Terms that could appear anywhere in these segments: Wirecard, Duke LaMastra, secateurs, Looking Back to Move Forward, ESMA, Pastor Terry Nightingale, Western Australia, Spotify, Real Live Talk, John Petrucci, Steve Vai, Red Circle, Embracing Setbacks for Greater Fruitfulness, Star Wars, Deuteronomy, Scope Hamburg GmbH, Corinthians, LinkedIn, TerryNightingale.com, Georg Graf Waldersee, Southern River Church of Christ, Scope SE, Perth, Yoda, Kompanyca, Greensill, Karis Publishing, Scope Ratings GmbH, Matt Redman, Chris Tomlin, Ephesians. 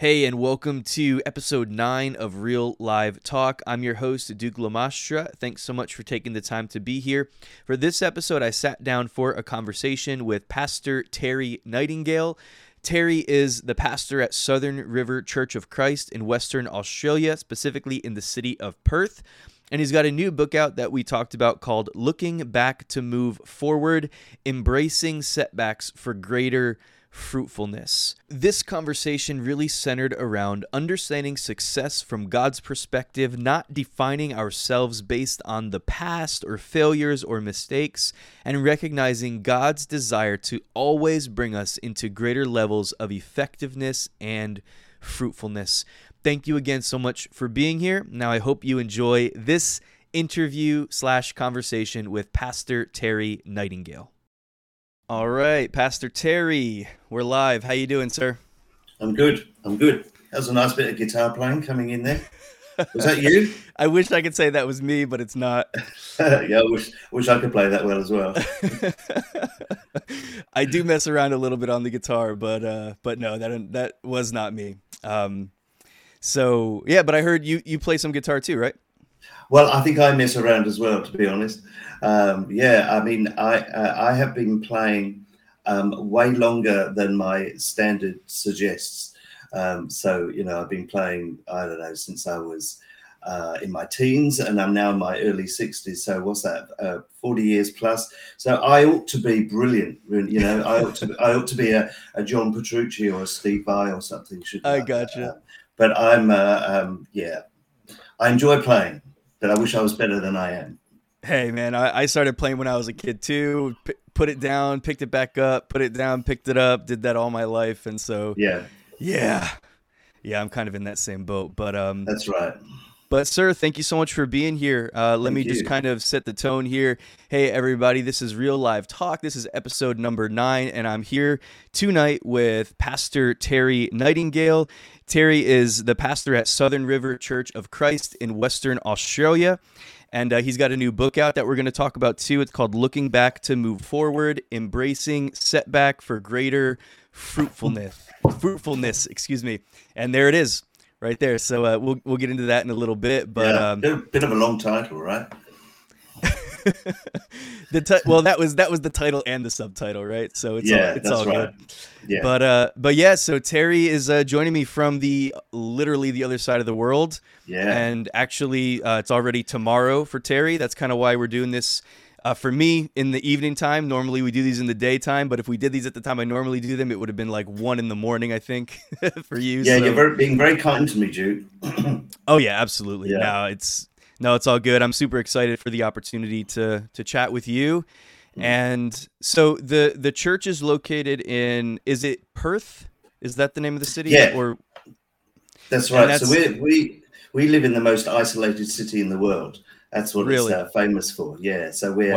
Hey, and welcome to episode 9 of Real Live Talk. I'm your host, Duke LaMastra. Thanks so much for taking the time to be here. For this episode, I sat down for a conversation with Pastor Terry Nightingale. Terry is the pastor at Southern River Church of Christ in Western Australia, specifically in the city of Perth. And he's got a new book out that we talked about called Looking Back to Move Forward, Embracing Setbacks for Greater Fruitfulness. This conversation really centered around understanding success from God's perspective, not defining ourselves based on the past or failures or mistakes, and recognizing God's desire to always bring us into greater levels of effectiveness and fruitfulness. Thank you again so much for being here. Now, I hope you enjoy this interview/conversation with Pastor Terry Nightingale. All right, Pastor Terry, we're live. How you doing, sir? I'm good. That was a nice bit of guitar playing coming in there. Was that you? I wish I could say that was me, but it's not. Yeah, I wish I could play that well as well. I do mess around a little bit on the guitar, but no, that was not me. So yeah, but I heard you play some guitar too, right? Well, I think I mess around as well, to be honest. I have been playing way longer than my standard suggests. I've been playing, I don't know, since I was in my teens, and I'm now in my early 60s. So what's that? 40 years plus. So I ought to be brilliant. You know, I ought to be a John Petrucci or a Steve Vai or something. I gotcha. But I'm, I enjoy playing, but I wish I was better than I am. Hey, man, I started playing when I was a kid, too. Put it down, picked it back up, put it down, picked it up, did that all my life. And so, yeah, I'm kind of in that same boat. But that's right. But, sir, thank you so much for being here. Let me just kind of set the tone here. Hey, everybody, this is Real Live Talk. This is episode number 9, and I'm here tonight with Pastor Terry Nightingale. Terry is the pastor at Southern River Church of Christ in Western Australia, and he's got a new book out that we're going to talk about, too. It's called Looking Back to Move Forward, Embracing Setback for Greater Fruitfulness. And there it is. Right there. So we'll get into that in a little bit, but a bit of a long title, right? That was the title and the subtitle, right? So it's all good. Yeah. But yeah, so Terry is joining me from literally the other side of the world. Yeah. And actually, it's already tomorrow for Terry. That's kind of why we're doing this. For me, in the evening time. Normally we do these in the daytime, but if we did these at the time I normally do them, it would have been like 1 a.m, I think, for you. Yeah, so. You're being very kind to me, Jude. Oh yeah, absolutely. Yeah. No, it's all good. I'm super excited for the opportunity to chat with you. Mm-hmm. And so the church is located in, is it Perth? Is that the name of the city? Yeah, or that's right. So we live in the most isolated city in the world. That's what it's famous for. Yeah. So we're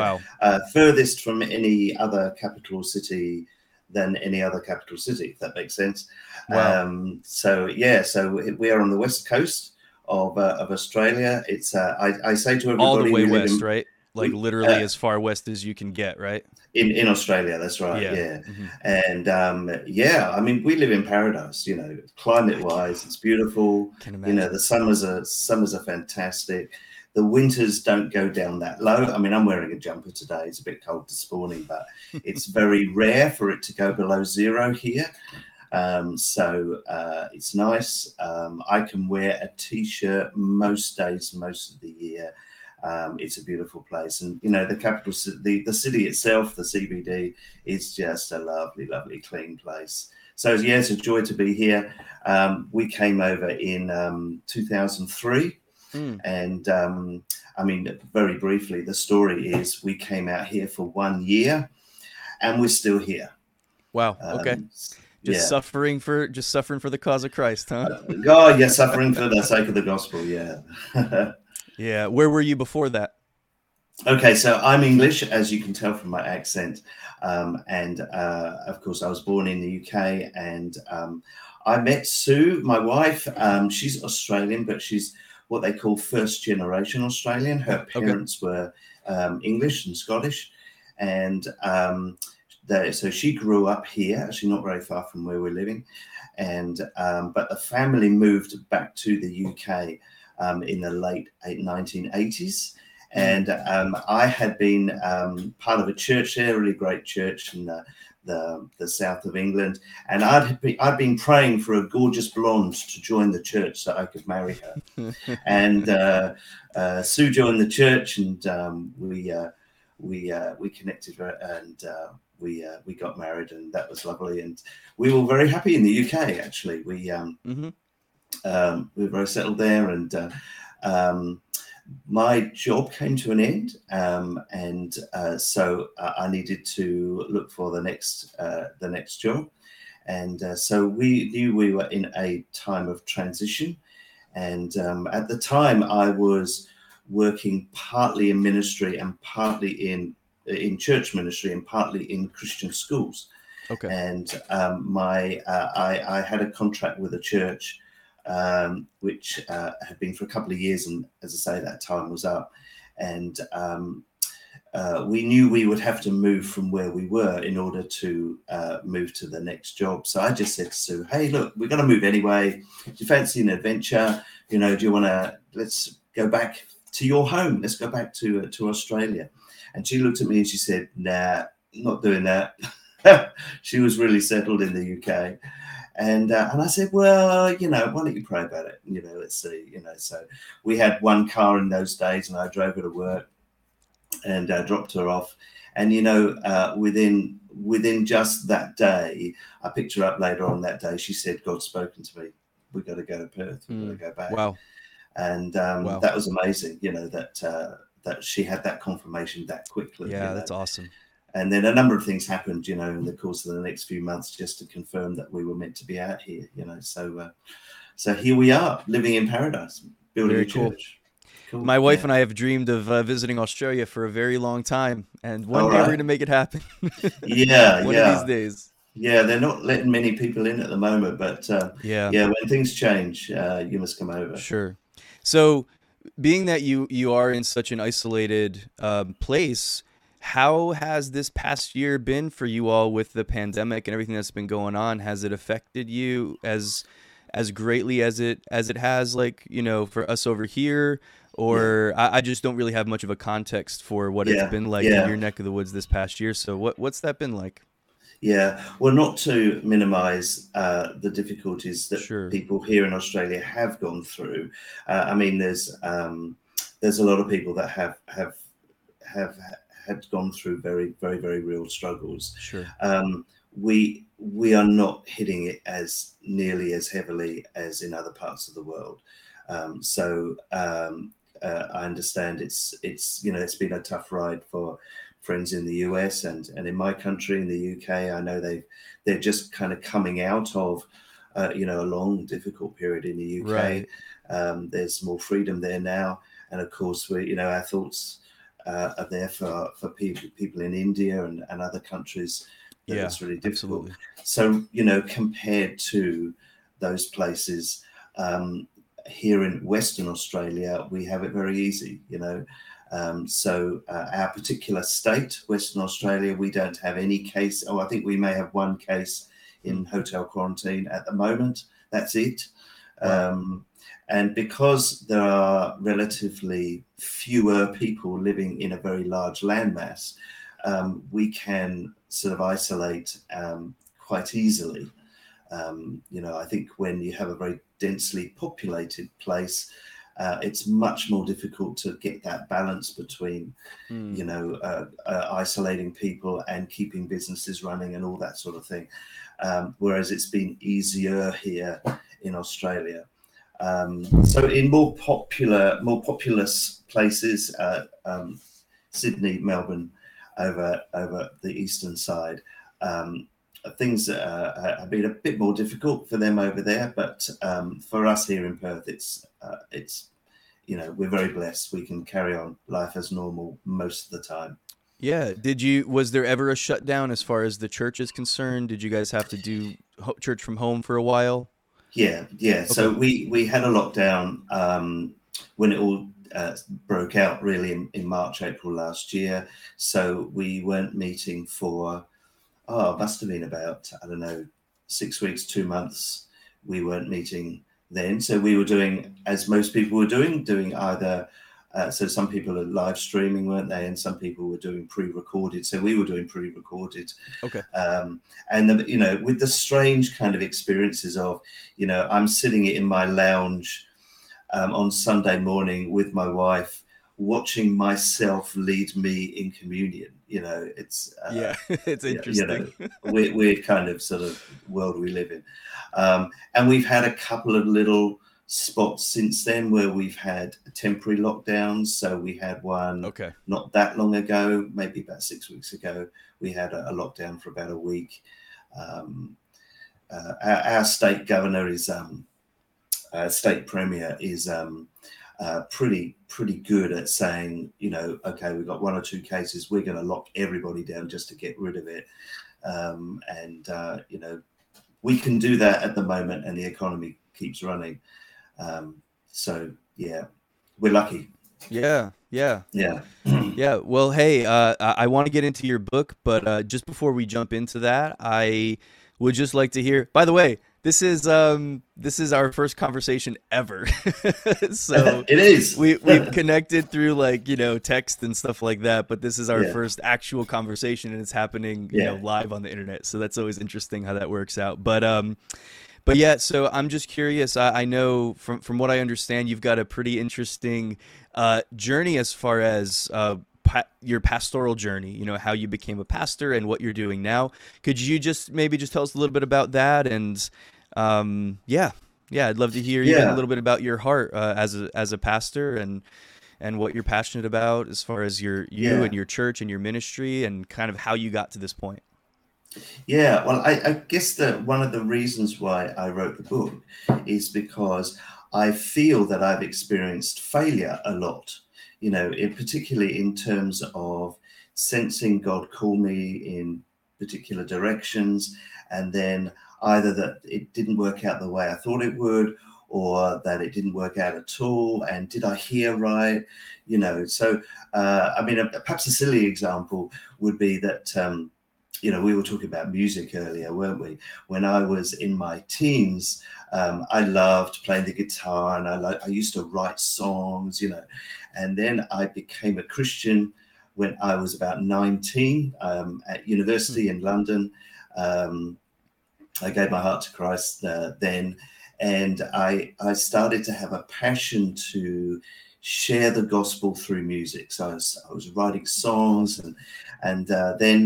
furthest from any other capital city than any other capital city, if that makes sense. Wow. So we are on the west coast of Australia. It's, I say to everybody. All the way west, right? Like literally as far west as you can get, right? In Australia. That's right. Yeah. Mm-hmm. And we live in paradise, you know, climate wise, it's beautiful. Can imagine. You know, the summers are fantastic. The winters don't go down that low. I mean, I'm wearing a jumper today. It's a bit cold this morning, but it's very rare for it to go below zero here. It's nice. I can wear a T-shirt most days, most of the year. It's a beautiful place. And, you know, the capital, the city itself, the CBD, is just a lovely, lovely, clean place. So, yeah, it's a joy to be here. We came over in 2003. Mm. And very briefly, the story is we came out here for 1 year and we're still here. Wow. Okay. Suffering for the cause of Christ, huh? God, yeah, suffering for the sake of the gospel. Yeah. Yeah. Where were you before that? Okay. So I'm English, as you can tell from my accent. Of course, I was born in the UK, and I met Sue, my wife. She's Australian, but she's what they call first-generation Australian. Her parents were English and Scottish, and So she grew up here, actually not very far from where we're living, and but the family moved back to the UK in the late 1980s, and I had been part of a church there, a really great church in the south of England, and I'd been praying for a gorgeous blonde to join the church so I could marry her, and Sue joined the church, and we connected, and we got married, and that was lovely, and we were very happy in the UK. Actually, we were very settled there, and my job came to an end, so I needed to look for the next job, and so we knew we were in a time of transition, and at the time I was working partly in ministry and partly in church ministry and partly in Christian schools. Okay. And I had a contract with a church which had been for a couple of years, and as I say, that time was up, and we knew we would have to move from where we were in order to move to the next job. So I just said to Sue, hey, look, we're going to move anyway. Do you fancy an adventure? You know, do you want to, let's go back to your home. Let's go back to Australia. And she looked at me and she said, nah, not doing that. She was really settled in the UK. And I said, well, you know, why don't you pray about it? You know, let's see, you know. So we had one car in those days, and I drove her to work and dropped her off. And, you know, within just that day, I picked her up later on that day. She said, God's spoken to me. We've got to go to Perth. We've got to go back. Wow. And wow. That was amazing, you know, that she had that confirmation that quickly. Yeah, you know? That's awesome. And then a number of things happened, you know, in the course of the next few months, just to confirm that we were meant to be out here, you know. So here we are, living in paradise, building a church. Cool. My wife and I have dreamed of visiting Australia for a very long time, and one day we're going to make it happen. Yeah, one of these days. Yeah, they're not letting many people in at the moment, but when things change, you must come over. Sure. So, being that you are in such an isolated place, how has this past year been for you all with the pandemic and everything that's been going on? Has it affected you as greatly as it has, like, you know, for us over here? Or I just don't really have much of a context for what it's been like in your neck of the woods this past year. So what's that been like? Yeah, well, not to minimize the difficulties that people here in Australia have gone through. I mean, there's a lot of people that have gone through very, very, very real struggles. Sure. We are not hitting it as nearly as heavily as in other parts of the world. I understand it's you know, it's been a tough ride for friends in the US and in my country, in the UK. I know they're just kind of coming out of, you know, a long, difficult period in the UK. Right. There's more freedom there now. And of course, we, you know, our thoughts are there for people in India and other countries. Yeah, it's really difficult. Absolutely. So, you know, compared to those places, here in Western Australia, we have it very easy, you know. Our particular state, Western Australia, we don't have any case. Oh, I think we may have one case in hotel quarantine at the moment. That's it. Wow. And because there are relatively fewer people living in a very large landmass, we can sort of isolate quite easily. You know, I think when you have a very densely populated place, it's much more difficult to get that balance between, you know, isolating people and keeping businesses running and all that sort of thing. Whereas it's been easier here in Australia. So in more populous places, Sydney, Melbourne, over the eastern side, things have been a bit more difficult for them over there, but for us here in Perth, it's you know, we're very blessed. We can carry on life as normal most of the time. Yeah. Was there ever a shutdown as far as the church is concerned? Did you guys have to do church from home for a while? Yeah. Okay. So we had a lockdown when it all broke out, really in March, April last year. So we weren't meeting for it must have been about, 6 weeks, 2 months. We weren't meeting then. So we were doing, as most people were doing either, so some people are live streaming, weren't they? And some people were doing pre-recorded. So we were doing pre-recorded. Okay. And with the strange kind of experiences of, I'm sitting in my lounge on Sunday morning with my wife, watching myself lead me in communion. It's it's interesting. Weird kind of sort of world we live in. And we've had a couple of little spots since then where we've had temporary lockdowns. So we had one not that long ago, maybe about 6 weeks ago. We had a lockdown for about a week. Our state governor is state premier is pretty good at saying, we've got one or two cases, we're going to lock everybody down just to get rid of it. We can do that at the moment and the economy keeps running. We're lucky. Yeah. Well, hey, I want to get into your book, but just before we jump into that, I would just like to hear, by the way, This is our first conversation ever. So it is. We've connected through text and stuff like that, but this is our first actual conversation and it's happening live on the internet. So that's always interesting how that works out. So I'm just curious. I know from what I understand, you've got a pretty interesting journey as far as your pastoral journey, how you became a pastor and what you're doing now. Could you just tell us a little bit about that? And I'd love to hear a little bit about your heart as a pastor and what you're passionate about as far as you and your church and your ministry and kind of how you got to this point. Yeah, well, I guess that one of the reasons why I wrote the book is because I feel that I've experienced failure a lot. Particularly in terms of sensing God call me in particular directions, and then either that it didn't work out the way I thought it would, or that it didn't work out at all. And did I hear right? Perhaps a silly example would be that, we were talking about music earlier, weren't we? When I was in my teens, I loved playing the guitar and I used to write songs, And then I became a Christian when I was about 19 at university in London. I gave my heart to Christ then, and I started to have a passion to share the gospel through music. So I was writing songs and then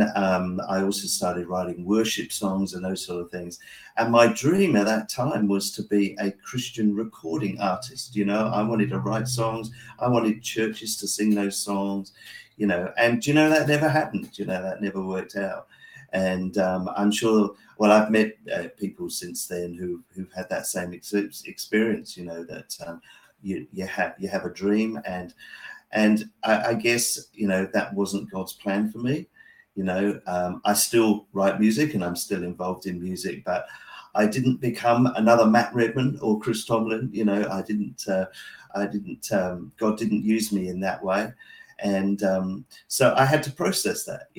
I also started writing worship songs and those sort of things. And my dream at that time was to be a Christian recording artist. I wanted to write songs. I wanted churches to sing those songs, and that never happened, that never worked out. And I'm sure, well, I've met people since then who've had that same experience, that you have a dream, and I guess that wasn't God's plan for me. I still write music and I'm still involved in music, but I didn't become another Matt Redman or Chris Tomlin. God didn't use me in that way, and so I had to process that.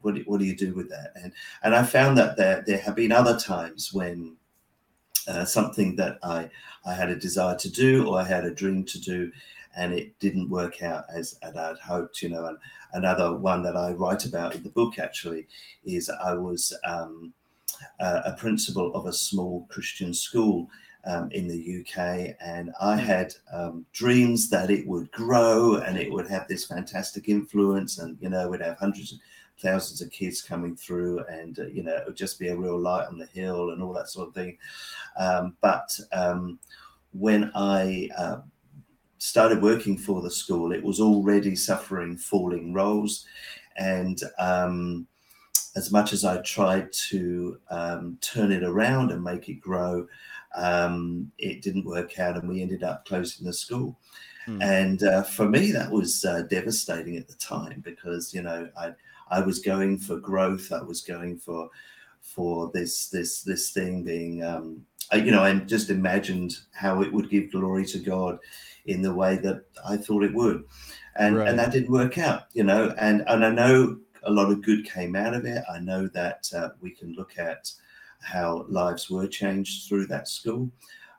What do you do with that? And I found that there have been other times when something that I had a desire to do, or I had a dream to do, and it didn't work out as I'd hoped. And another one that I write about in the book actually is I was a principal of a small Christian school in the UK, and I had dreams that it would grow and it would have this fantastic influence, and we'd have hundreds of thousands of kids coming through, and it would just be a real light on the hill and all that sort of thing. But when I started working for the school, it was already suffering falling roles, and as much as I tried to turn it around and make it grow, it didn't work out, and we ended up closing the school. And for me, that was devastating at the time, because I was going for growth. I was going for this thing being, I just imagined how it would give glory to God in the way that I thought it would. And that didn't work out, and I know a lot of good came out of it. I know that we can look at how lives were changed through that school.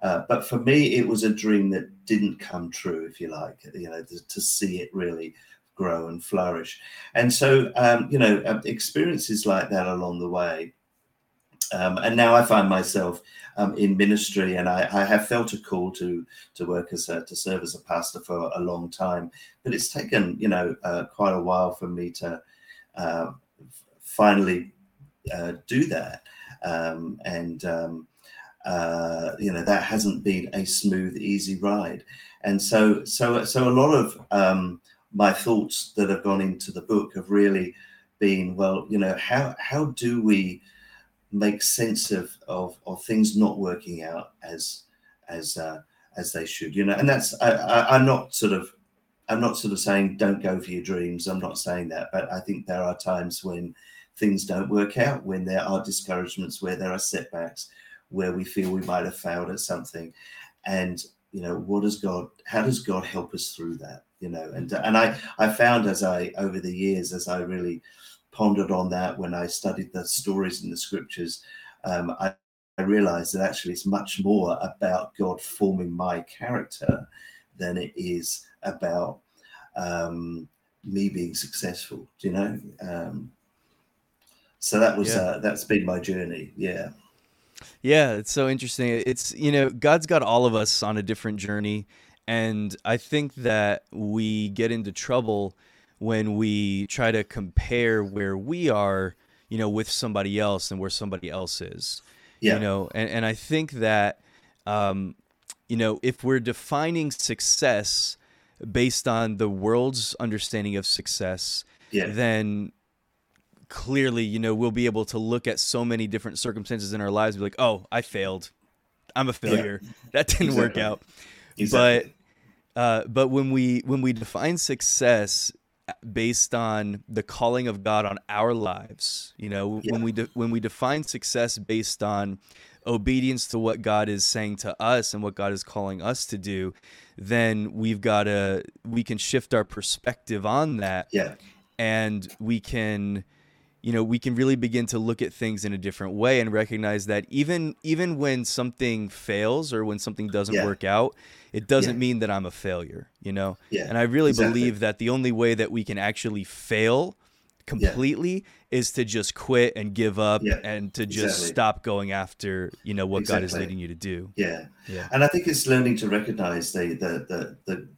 But for me, it was a dream that didn't come true, if you like, you know, to see it really grow and flourish. And so, you know, experiences like that along the way. And now I find myself in ministry, and I have felt a call to work to serve as a pastor for a long time. But it's taken, you know, quite a while for me to finally do that. You know, that hasn't been a smooth, easy ride. And so a lot of my thoughts that have gone into the book have really been, well, you know, how do we make sense of things not working out as they should, you know? And that's, I'm not saying don't go for your dreams. I'm not saying that, but I think there are times when things don't work out, when there are discouragements, where there are setbacks, where we feel we might have failed at something. And, you know, how does God help us through that? You know, and I found over the years, as I really pondered on that, when I studied the stories in the scriptures, I realized that actually it's much more about God forming my character than it is about me being successful, you know? So that was, that's been my journey. Yeah. Yeah. It's so interesting. It's, you know, God's got all of us on a different journey. And I think that we get into trouble when we try to compare where we are, you know, with somebody else and where somebody else is, you know, and I think that, you know, if we're defining success based on the world's understanding of success, then clearly, you know, we'll be able to look at so many different circumstances in our lives and be like, oh, I failed. I'm a failure. That didn't work out. Exactly. But when we define success based on the calling of God on our lives, you know, when we define success based on obedience to what God is saying to us and what God is calling us to do, then we can shift our perspective on that. Yeah. And we can really begin to look at things in a different way and recognize that even when something fails or when something doesn't work out, it doesn't mean that I'm a failure, you know? Yeah, and I really believe that the only way that we can actually fail completely is to just quit and give up and to just stop going after, you know, what God is leading you to do. Yeah. Yeah. And I think it's learning to recognize the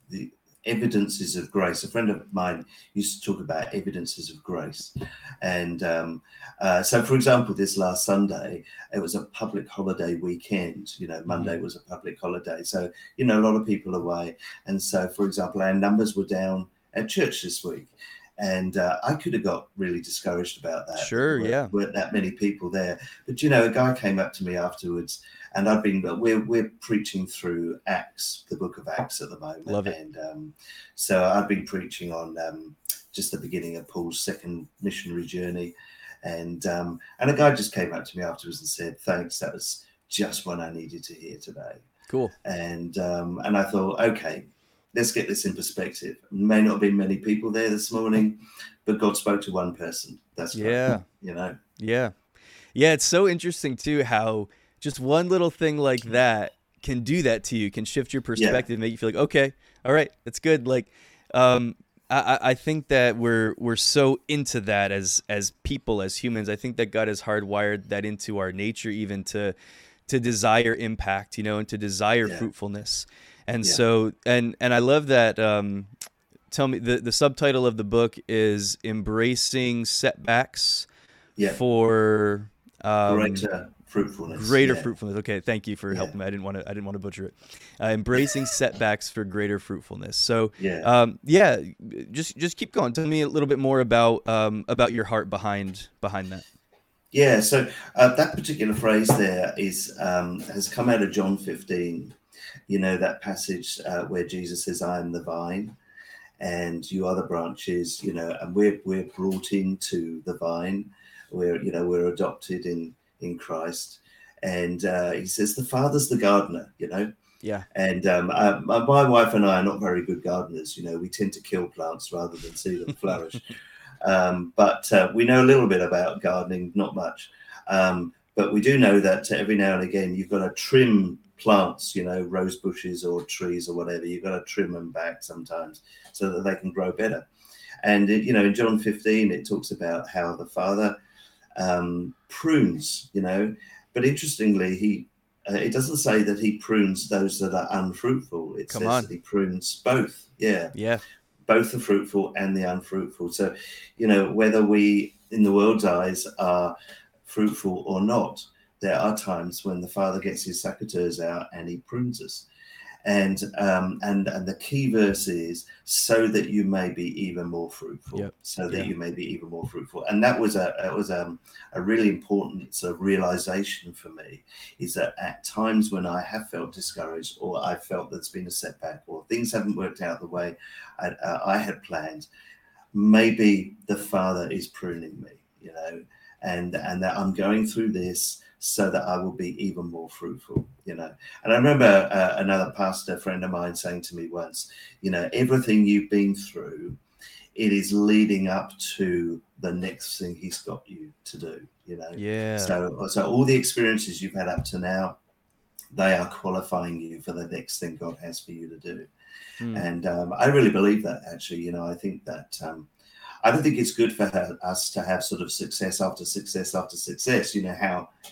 evidences of grace. A friend of mine used to talk about evidences of grace, and so for example, this last Sunday, it was a public holiday weekend. You know, Monday was a public holiday, so you know a lot of people away. And so, for example, our numbers were down at church this week, and I could have got really discouraged about that. Sure, weren't that many people there? But you know, a guy came up to me afterwards, and I've been, we're preaching through Acts, the book of Acts at the moment. Love it. And so I've been preaching on just the beginning of Paul's second missionary journey. And a guy just came up to me afterwards and said, thanks, that was just what I needed to hear today. Cool. And I thought, okay, let's get this in perspective. May not have been many people there this morning, but God spoke to one person. That's right, you know? Yeah. Yeah, it's so interesting too how just one little thing like that can do that to you, can shift your perspective and make you feel like, okay, all right, that's good. Like, I think that we're so into that as people, as humans. I think that God has hardwired that into our nature, even to desire impact, you know, and to desire fruitfulness. And so, and I love that. Tell me, the subtitle of the book is Embracing Setbacks for Greater Fruitfulness. Greater fruitfulness. Okay, thank you for helping me. I didn't want to butcher it. Embracing setbacks for greater fruitfulness. So, just keep going. Tell me a little bit more about your heart behind that. Yeah. So that particular phrase there is has come out of John 15. You know, that passage where Jesus says, "I am the vine, and you are the branches." You know, and we're brought into the vine. We're adopted in Christ, and he says the Father's the gardener, you know. Yeah. And my wife and I are not very good gardeners. You know, we tend to kill plants rather than see them flourish. But we know a little bit about gardening, not much. But we do know that every now and again, you've got to trim plants, you know, rose bushes or trees or whatever. You've got to trim them back sometimes so that they can grow better. And, you know, in John 15, it talks about how the Father prunes, you know. But interestingly, he it doesn't say that he prunes those that are unfruitful. It says that he prunes both. Yeah. Both the fruitful and the unfruitful. So, you know, whether we in the world's eyes are fruitful or not, there are times when the Father gets his secateurs out and he prunes us. And the key verse is, so that you may be even more fruitful. Yep. So that you may be even more fruitful. And that was a really important sort of realization for me, is that at times when I have felt discouraged or I felt there's been a setback or things haven't worked out the way I had planned, maybe the Father is pruning me, you know, and that I'm going through this so that I will be even more fruitful, you know. And I remember another pastor friend of mine saying to me once, you know, everything you've been through, it is leading up to the next thing he's got you to do, you know. Yeah. So all the experiences you've had up to now, they are qualifying you for the next thing God has for you to do. And I really believe that, actually, you know. I think that I don't think it's good for us to have sort of success after success after success, you know,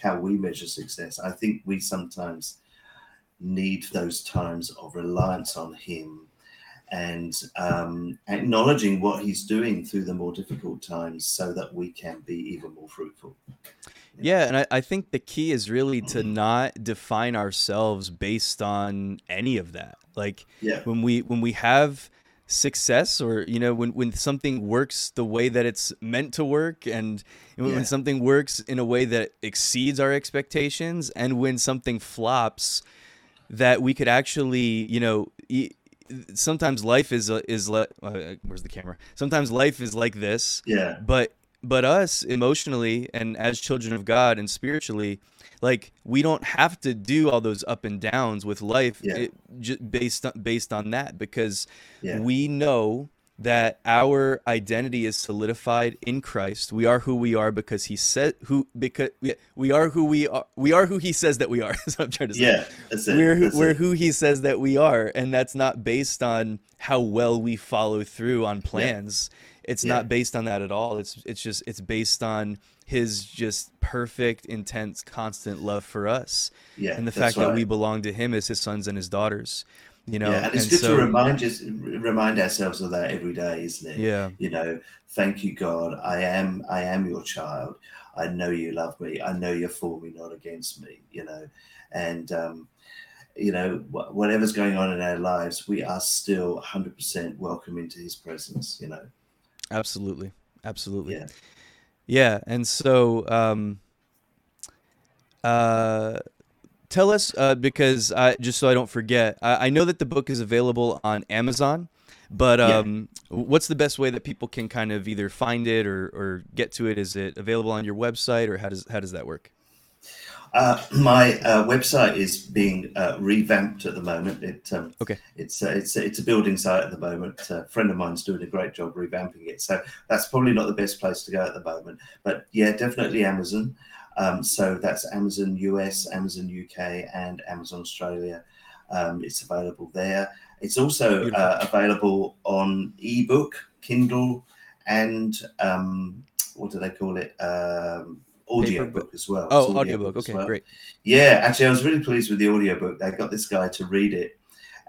how we measure success. I think we sometimes need those times of reliance on him and acknowledging what he's doing through the more difficult times so that we can be even more fruitful. Yeah, and I think the key is really to not define ourselves based on any of that. Like when we have success, or, you know, when something works the way that it's meant to work, and when something works in a way that exceeds our expectations, and when something flops, that we could actually, you know, sometimes life is like, where's the camera? Sometimes life is like this, but us emotionally and as children of God and spiritually, like, we don't have to do all those up and downs with life based on that, because we know that our identity is solidified in Christ. We are who we are because he said we are who he says that we are. That's what I'm trying to say. Yeah, that's it. We're who he says that we are, and that's not based on how well we follow through on plans. Yeah. It's not based on that at all. It's based on his just perfect, intense, constant love for us. Yeah, and the fact that we belong to him as his sons and his daughters, you know. Yeah, and it's good to remind ourselves of that every day, isn't it? Yeah. You know, thank you, God. I am your child. I know you love me. I know you're for me, not against me, you know. And, you know, whatever's going on in our lives, we are still 100% welcome into his presence, you know. Absolutely. Yeah. And so, tell us, because just so I don't forget, I know that the book is available on Amazon, but, what's the best way that people can kind of either find it or get to it? Is it available on your website, or how does that work? My website is being revamped at the moment. It's a building site at the moment. A friend of mine's doing a great job revamping it, so that's probably not the best place to go at the moment. But yeah, definitely Amazon. So that's Amazon US, Amazon UK, and Amazon Australia. It's available there. It's also available on ebook, Kindle, and what do they call it? Audiobook as well. Oh, audiobook. Okay, well. Great. Yeah, actually, I was really pleased with the audiobook. They got this guy to read it.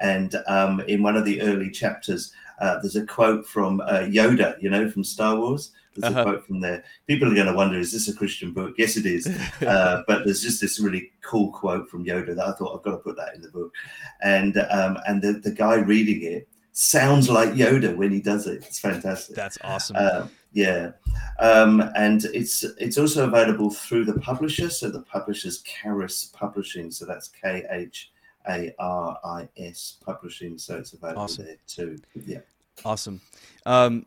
And in one of the early chapters, there's a quote from Yoda, you know, from Star Wars. There's a quote from there. People are going to wonder, is this a Christian book? Yes, it is. But there's just this really cool quote from Yoda that I thought, I've got to put that in the book. And the guy reading it sounds like Yoda when he does it. It's fantastic. That's awesome. And it's also available through the publisher. So the publisher's Karis Publishing. So that's K-H-A-R-I-S Publishing. So it's available there too. Yeah. Awesome.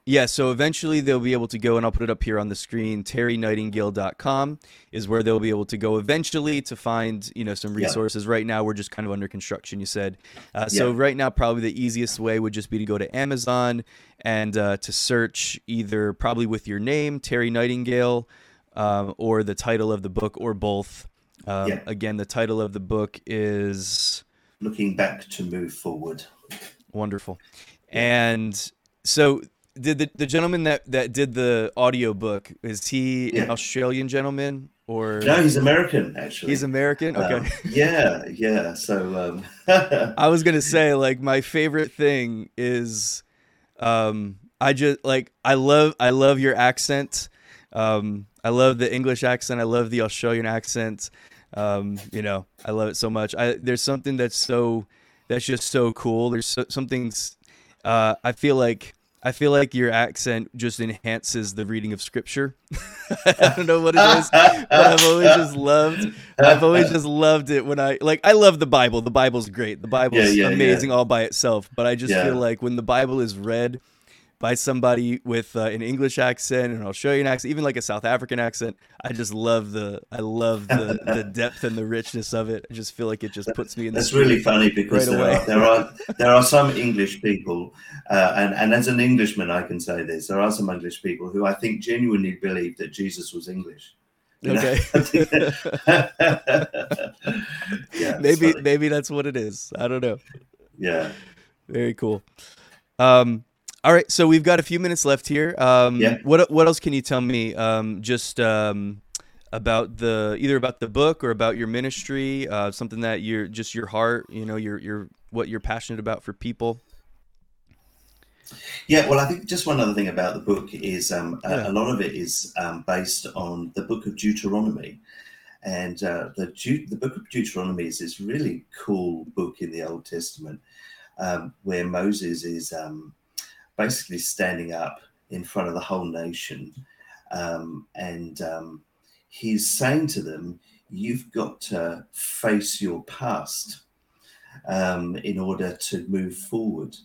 Yeah, so eventually they'll be able to go, and I'll put it up here on the screen, TerryNightingale.com is where they'll be able to go eventually to find, you know, some resources. Yeah. Right now, we're just kind of under construction, you said. So right now, probably the easiest way would just be to go to Amazon and to search either probably with your name, Terry Nightingale, or the title of the book, or both. Again, the title of the book is Looking Back to Move Forward. Wonderful. And so did the gentleman that did the audiobook, is he an Australian gentleman or? No, he's American, actually. He's American? Okay. So I was going to say, like, my favorite thing is I love your accent. I love the English accent. I love the Australian accent. You know, I love it so much. There's something that's just so cool. There's something's. I feel like your accent just enhances the reading of scripture. I don't know what it is, but I've always just loved it when I love the Bible. The Bible's great. The Bible's amazing all by itself, but I just feel like when the Bible is read by somebody with an English accent, and I'll show you an accent, even like a South African accent, I love the the depth and the richness of it. I just feel like it just puts me in. That's really funny because there are some English people, and as an Englishman, I can say this: there are some English people who I think genuinely believe that Jesus was English. Okay. Maybe that's what it is. I don't know. Yeah. Very cool. All right, so we've got a few minutes left here. What else can you tell me about about the book or about your ministry, something that you're just your heart, you know, your what you're passionate about for people? Yeah, well, I think just one other thing about the book is a lot of it is based on the book of Deuteronomy. And the book of Deuteronomy is this really cool book in the Old Testament where Moses is basically standing up in front of the whole nation. And he's saying to them, you've got to face your past in order to move forward.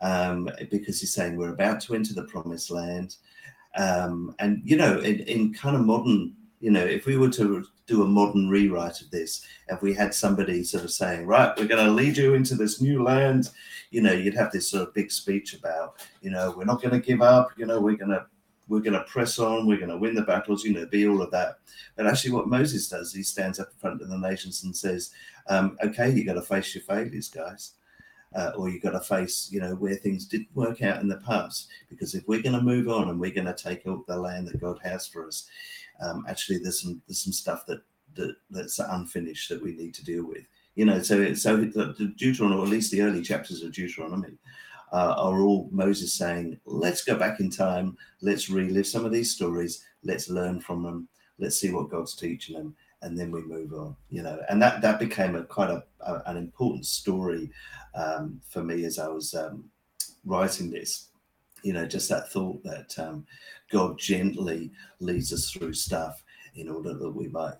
Because he's saying we're about to enter the promised land. And, you know, in kind of modern, you know, if we were to do a modern rewrite of this, if we had somebody sort of saying, right, we're going to lead you into this new land, you know, you'd have this sort of big speech about, you know, we're not going to give up, you know, we're going to press on, we're going to win the battles, you know, be all of that. But actually what Moses does, he stands up in front of the nations and says, okay, you got to face your failures, guys. Or you've got to face, you know, where things didn't work out in the past. Because if we're going to move on and we're going to take up the land that God has for us, actually there's some stuff that's unfinished that we need to deal with. You know, so the Deuteronomy, or at least the early chapters of Deuteronomy, are all Moses saying, let's go back in time, let's relive some of these stories, let's learn from them, let's see what God's teaching them. And then we move on, you know, and that became quite an important story for me as I was writing this, you know, just that thought that God gently leads us through stuff in order that we might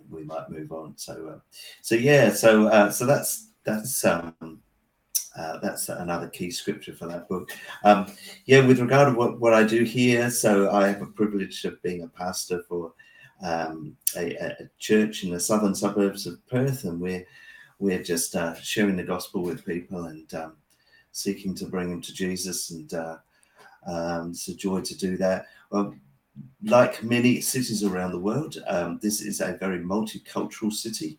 move on. So that's another key scripture for that book. With regard to what I do here, so I have a privilege of being a pastor for a church in the southern suburbs of Perth, and we're just sharing the gospel with people and seeking to bring them to Jesus, and it's a joy to do that. Well, like many cities around the world, this is a very multicultural city,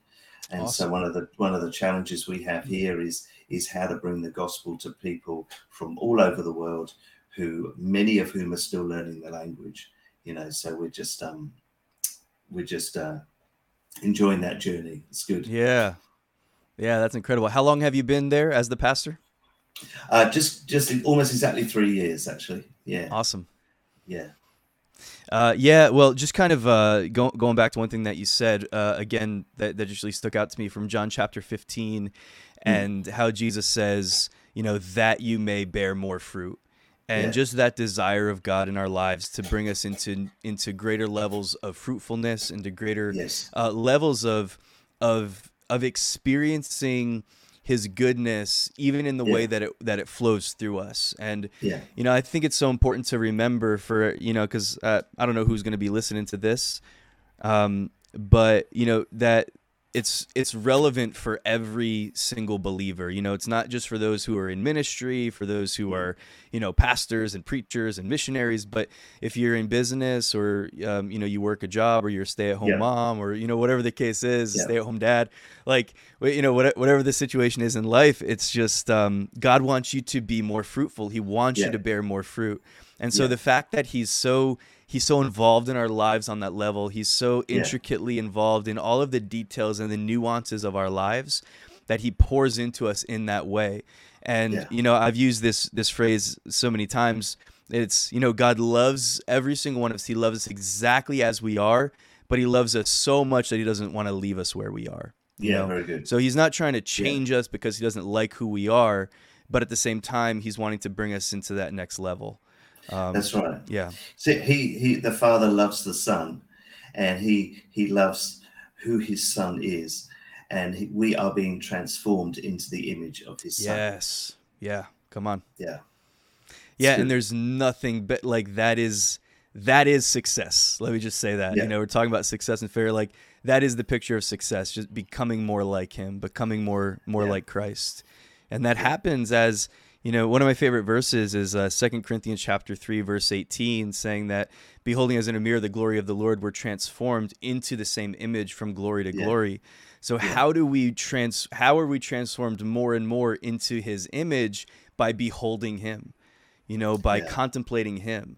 and awesome. So one of the challenges we have here is how to bring the gospel to people from all over the world, who many of whom are still learning the language. You know, so we're just enjoying that journey. It's good. Yeah, that's incredible. How long have you been there as the pastor? Just almost exactly 3 years, actually. Yeah. Awesome. Yeah. Well, just kind of going back to one thing that you said, again, that just really stuck out to me from John chapter 15, and how Jesus says, you know, that you may bear more fruit. And just that desire of God in our lives to bring us into greater levels of fruitfulness, into greater levels of experiencing his goodness, even in the way that it flows through us. And, you know, I think it's so important to remember for, you know, because I don't know who's going to be listening to this, but, you know, that it's relevant for every single believer. You know, it's not just for those who are in ministry, for those who are, you know, pastors and preachers and missionaries, but if you're in business or, you know, you work a job or you're a stay-at-home mom or, you know, whatever the case is, stay-at-home dad, like, you know, whatever the situation is in life, it's just God wants you to be more fruitful. He wants you to bear more fruit. And so the fact that he's so involved in our lives on that level, he's so intricately involved in all of the details and the nuances of our lives that he pours into us in that way. And, you know, I've used this phrase so many times. It's, you know, God loves every single one of us. He loves us exactly as we are, but he loves us so much that he doesn't want to leave us where we are. You know? Very good. So he's not trying to change us because he doesn't like who we are, but at the same time, he's wanting to bring us into that next level. That's right. Yeah. See, the Father loves the Son, and he loves who his Son is, and we are being transformed into the image of his Son. Yes. Yeah. Come on. Yeah. Yeah. And there's nothing but like that is success. Let me just say that. Yeah. You know, we're talking about success and failure. Like that is the picture of success. Just becoming more like him, becoming more like Christ, and that happens as. You know, one of my favorite verses is 2 Corinthians chapter 3, verse 18, saying that beholding as in a mirror the glory of the Lord, we're transformed into the same image from glory to glory. So how are we transformed more and more into his image? By beholding him, you know, by contemplating him.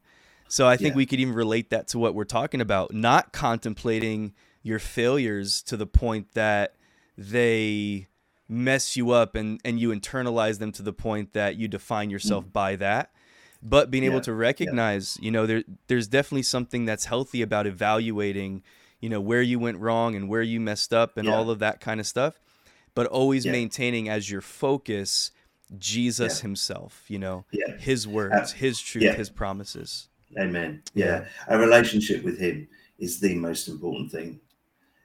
So I think we could even relate that to what we're talking about, not contemplating your failures to the point that they mess you up and you internalize them to the point that you define yourself by that, but being able to recognize, you know, there's definitely something that's healthy about evaluating, you know, where you went wrong and where you messed up and all of that kind of stuff, but always maintaining as your focus Jesus himself, you know, his words, his truth, his promises. Amen. Yeah. A relationship with him is the most important thing.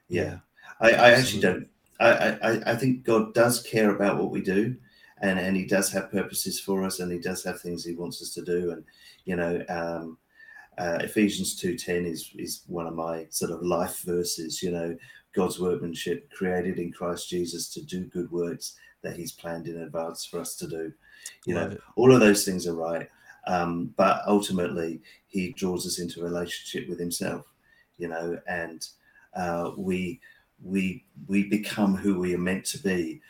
Yeah. I actually don't. I think God does care about what we do, and he does have purposes for us, and he does have things he wants us to do. And, you know, Ephesians 2:10 is one of my sort of life verses, you know, God's workmanship created in Christ Jesus to do good works that he's planned in advance for us to do. You know, all of those things are right. But ultimately he draws us into a relationship with himself, you know, and we become who we are meant to be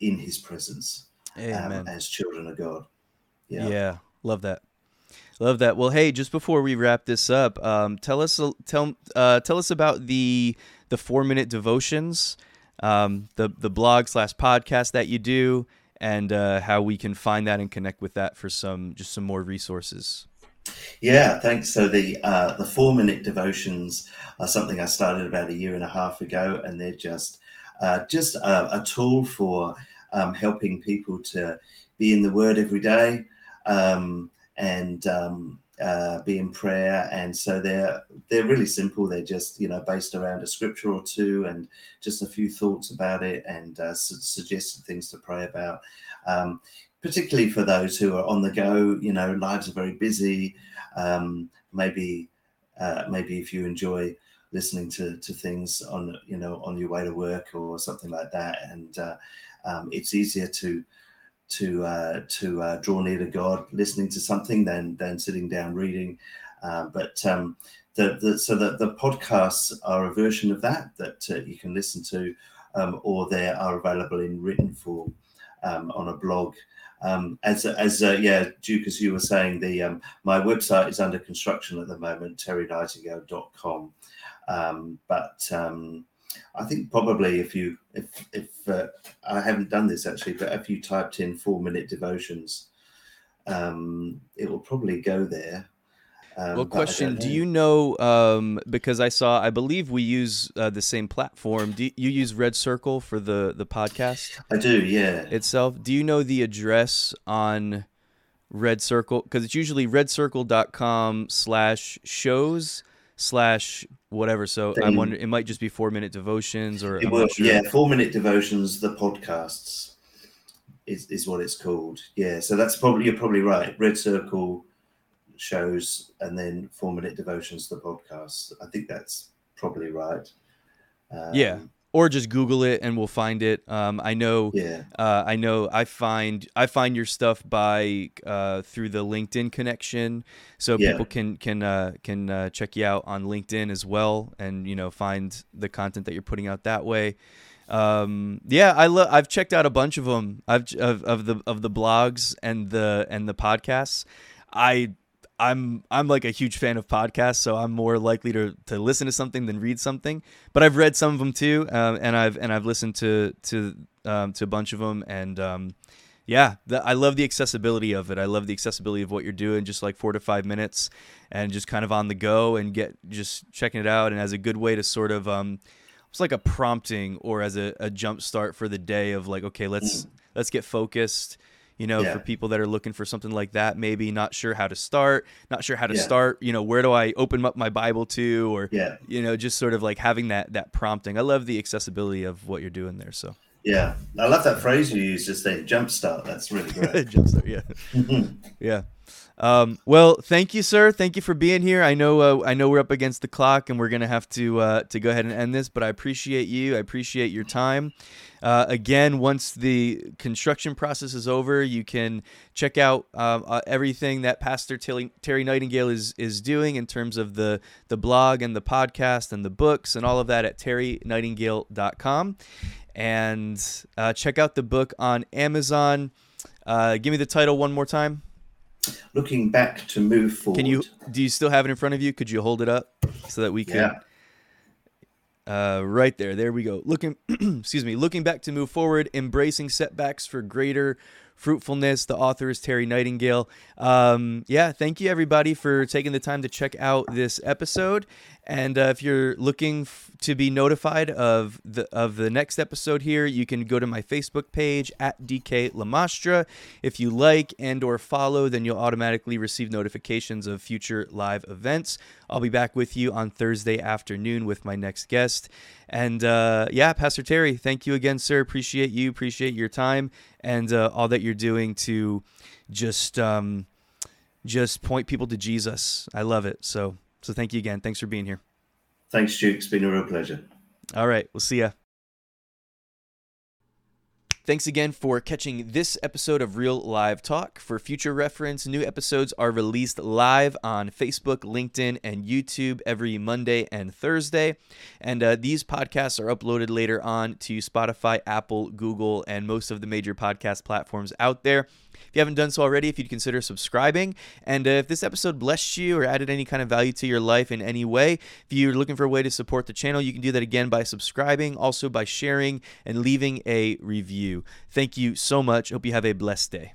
in his presence as children of God. Yeah. Love that. Well, hey, just before we wrap this up, tell us about the 4-minute devotions, the blog / podcast that you do, and how we can find that and connect with that for some more resources. Yeah, thanks. So the 4-minute devotions are something I started about a year and a half ago, and they're just a tool for helping people to be in the Word every day and be in prayer. And so they're really simple. They're just, you know, based around a scripture or two and just a few thoughts about it and suggested things to pray about. Particularly for those who are on the go, you know, lives are very busy. Maybe if you enjoy listening to things on, you know, on your way to work or something like that, and it's easier to draw near to God listening to something than sitting down reading. But the podcasts are a version of that you can listen to, or they are available in written form on a blog. Duke, as you were saying, my website is under construction at the moment, TerryNightingale.com. But I think probably if I haven't done this actually, but if you typed in 4-minute devotions, it will probably go there. Well, question, do you know, because I believe we use the same platform. Do you use Red Circle for the podcast? I do, yeah. Itself. Do you know the address on Red Circle? Because it's usually redcircle.com /shows / whatever. So I wonder, it might just be 4-minute devotions or... It will, sure. 4-minute devotions, the podcasts. is what it's called. Yeah, so that's probably, you're probably right. Red Circle shows, and then 4-minute devotions, the podcast. I think that's probably right. Yeah. Or just Google it and we'll find it. I find your stuff by through the LinkedIn connection, so people can check you out on LinkedIn as well, and find the content that you're putting out that way. I've checked out a bunch of them. Of the blogs and the podcasts. I'm like a huge fan of podcasts, so I'm more likely to listen to something than read something. But I've read some of them too, and I've listened to a bunch of them, and I love the accessibility of it. I love the accessibility of what you're doing, just like 4 to 5 minutes, and just kind of on the go, and just checking it out, and as a good way to sort of it's like a prompting, or as a jump start for the day of like, okay, let's get focused. For people that are looking for something like that, maybe not sure how to start, where do I open up my Bible to, or, just sort of like having that prompting. I love the accessibility of what you're doing there. So, yeah, I love that phrase you used just then, jumpstart. That's really great. Jumpstart, yeah. Yeah. Well, thank you, sir. Thank you for being here. I know we're up against the clock and we're going to have to go ahead and end this, but I appreciate you. I appreciate your time. Again, once the construction process is over, you can check out everything that Pastor Terry Nightingale is doing in terms of the blog and the podcast and the books and all of that at TerryNightingale.com. And check out the book on Amazon. Give me the title one more time. Looking Back to Move Forward. Do you still have it in front of you? Could you hold it up so that we can? Yeah. Right there. There we go. Looking Back to Move Forward, Embracing Setbacks for Greater Fruitfulness. The author is Terry Nightingale. Thank you everybody for taking the time to check out this episode. And if you're looking to be notified of the next episode here, you can go to my Facebook page at DK LaMastra. If you like and or follow, then you'll automatically receive notifications of future live events. I'll be back with you on Thursday afternoon with my next guest. And Pastor Terry, thank you again, sir. Appreciate you. Appreciate your time and all that you're doing to just point people to Jesus. I love it. So thank you again. Thanks for being here. Thanks, Duke. It's been a real pleasure. All right. We'll see ya. Thanks again for catching this episode of Real Live Talk. For future reference, new episodes are released live on Facebook, LinkedIn, and YouTube every Monday and Thursday. And these podcasts are uploaded later on to Spotify, Apple, Google, and most of the major podcast platforms out there. If you haven't done so already, if you'd consider subscribing. And if this episode blessed you or added any kind of value to your life in any way, if you're looking for a way to support the channel, you can do that again by subscribing, also by sharing, and leaving a review. Thank you so much. Hope you have a blessed day.